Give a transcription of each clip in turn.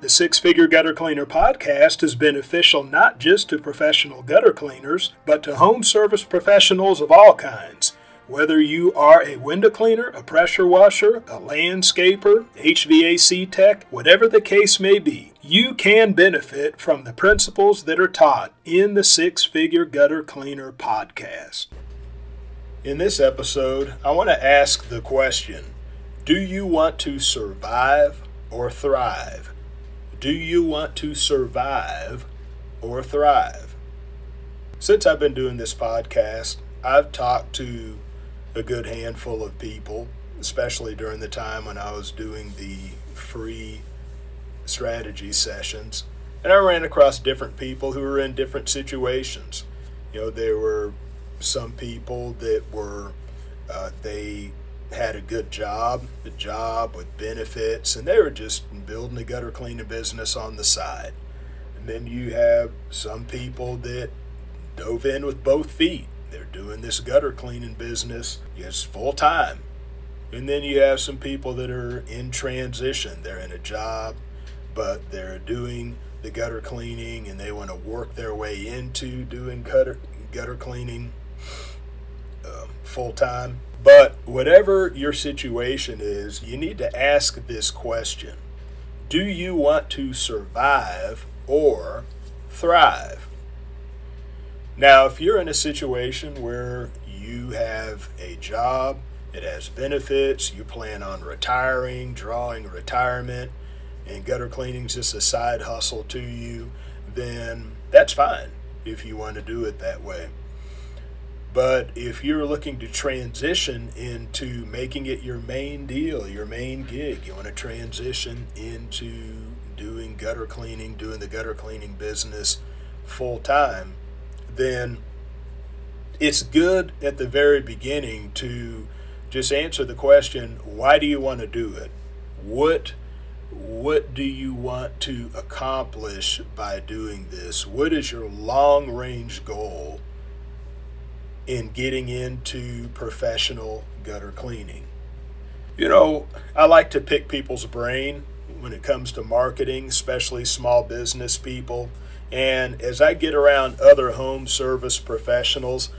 The Six Figure Gutter Cleaner Podcast is beneficial not just to professional gutter cleaners, but to home service professionals of all kinds. Whether you are a window cleaner, a pressure washer, a landscaper, HVAC tech, whatever the case may be, you can benefit from the principles that are taught in the Six Figure Gutter Cleaner Podcast. In this episode, I want to ask the question, do you want to survive or thrive? Do you want to survive or thrive? Since I've been doing this podcast, I've talked to a good handful of people, especially during the time when I was doing the free strategy sessions. And I ran across different people who were in different situations. You know, there were some people that were, they had a good job, a job with benefits, and they were just building a gutter cleaning business on the side. And then you have some people that dove in with both feet. They're doing this gutter cleaning business just full time. And then you have some people that are in transition. They're in a job, but they're doing the gutter cleaning and they want to work their way into doing gutter cleaning full time. But whatever your situation is, you need to ask this question. Do you want to survive or thrive? Now, if you're in a situation where you have a job, it has benefits, you plan on retiring, drawing retirement, and gutter cleaning's just a side hustle to you, then that's fine if you want to do it that way. But if you're looking to transition into making it your main deal, your main gig, you want to transition into doing gutter cleaning, doing the gutter cleaning business full time, then it's good at the very beginning to just answer the question, why do you want to do it? What do you want to accomplish by doing this? What is your long-range goal in getting into professional gutter cleaning? You know, I like to pick people's brain when it comes to marketing, especially small business people. And as I get around other home service professionals,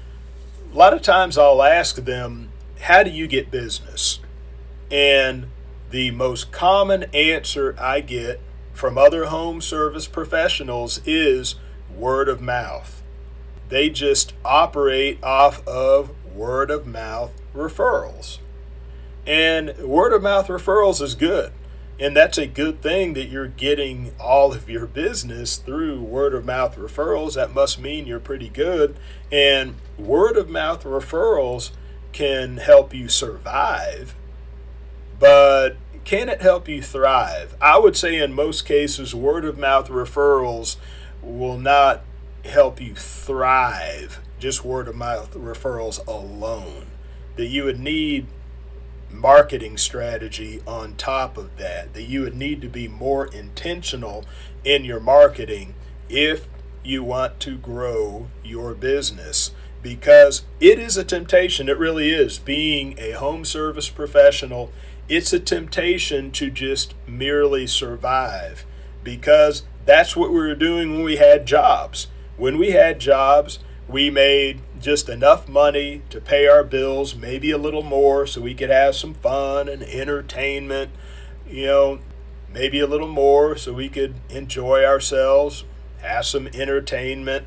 a lot of times I'll ask them, how do you get business? And the most common answer I get from other home service professionals is word of mouth. They just operate off of word-of-mouth referrals. And word-of-mouth referrals is good. And that's a good thing that you're getting all of your business through word-of-mouth referrals. That must mean you're pretty good. And word-of-mouth referrals can help you survive, but can it help you thrive? I would say in most cases, word-of-mouth referrals will not help you thrive, just word of mouth referrals alone. That you would need marketing strategy on top of that, that you would need to be more intentional in your marketing if you want to grow your business, because it is a temptation. It really is. Being a home service professional, it's a temptation to just merely survive, because that's what we were doing when we had jobs. When we had jobs, we made just enough money to pay our bills, maybe a little more, so we could have some fun and entertainment, you know, maybe a little more so we could enjoy ourselves, have some entertainment.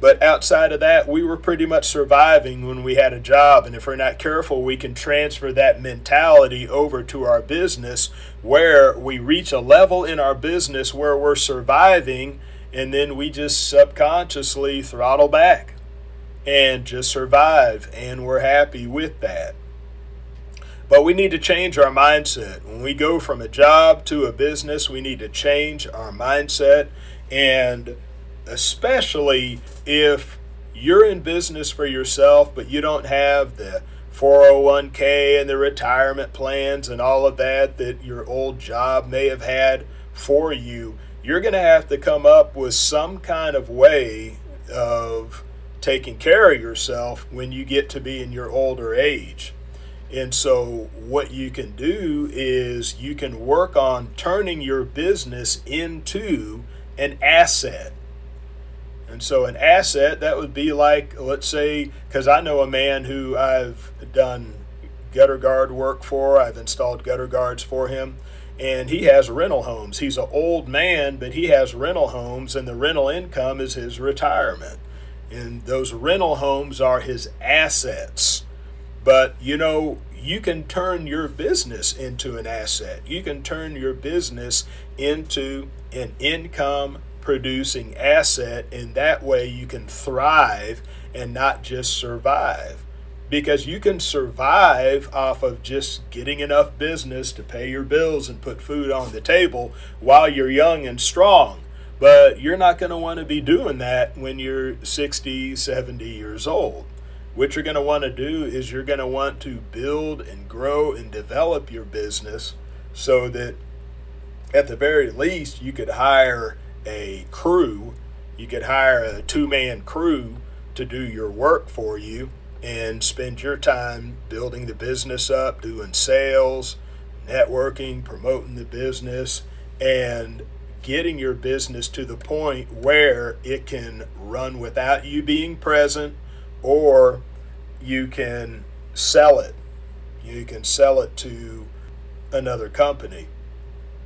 But outside of that, we were pretty much surviving when we had a job. And if we're not careful, we can transfer that mentality over to our business, where we reach a level in our business where we're surviving, and then we just subconsciously throttle back and just survive, and we're happy with that. But we need to change our mindset. When we go from a job to a business, we need to change our mindset and especially if you're in business for yourself, but you don't have the 401k and the retirement plans and all of that your old job may have had for you. You're going to have to come up with some kind of way of taking care of yourself when you get to be in your older age. And so what you can do is you can work on turning your business into an asset. And so an asset, that would be like, let's say, because I know a man who I've done gutter guard work for. I've installed gutter guards for him, and he has rental homes. He's an old man, but he has rental homes, and the rental income is his retirement. And those rental homes are his assets. But, you know, you can turn your business into an asset. You can turn your business into an income producing asset, and that way you can thrive and not just survive, because you can survive off of just getting enough business to pay your bills and put food on the table while you're young and strong. But you're not going to want to be doing that when you're 60, 70 years old. What you're going to want to do is you're going to want to build and grow and develop your business so that at the very least you could hire a crew, you could hire a two-man crew to do your work for you and spend your time building the business up, doing sales, networking, promoting the business, and getting your business to the point where it can run without you being present, or you can sell it. You can sell it to another company,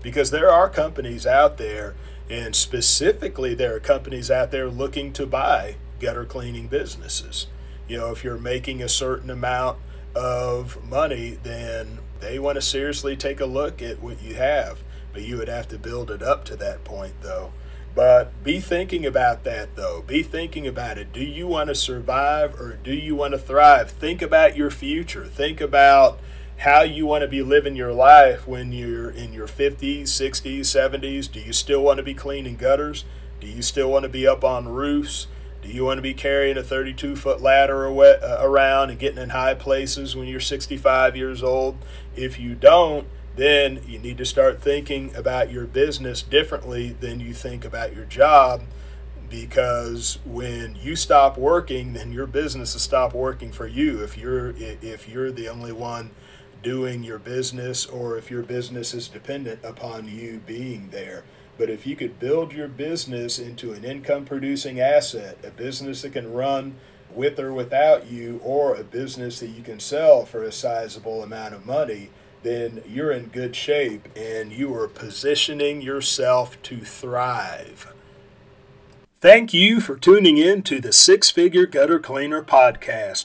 because there are companies out there. And specifically, there are companies out there looking to buy gutter cleaning businesses. You know, if you're making a certain amount of money, then they want to seriously take a look at what you have. But you would have to build it up to that point, though. But be thinking about that, though. Be thinking about it. Do you want to survive, or do you want to thrive? Think about your future. Think about how you want to be living your life when you're in your 50s, 60s, 70s. Do you still want to be cleaning gutters? Do you still want to be up on roofs? Do you want to be carrying a 32-foot ladder around and getting in high places when you're 65 years old? If you don't, then you need to start thinking about your business differently than you think about your job, because when you stop working, then your business will stop working for you if you're the only one doing your business, or if your business is dependent upon you being there. But if you could build your business into an income producing asset, a business that can run with or without you, or a business that you can sell for a sizable amount of money, then you're in good shape and you are positioning yourself to thrive. Thank you for tuning in to the Six Figure Gutter Cleaner Podcast.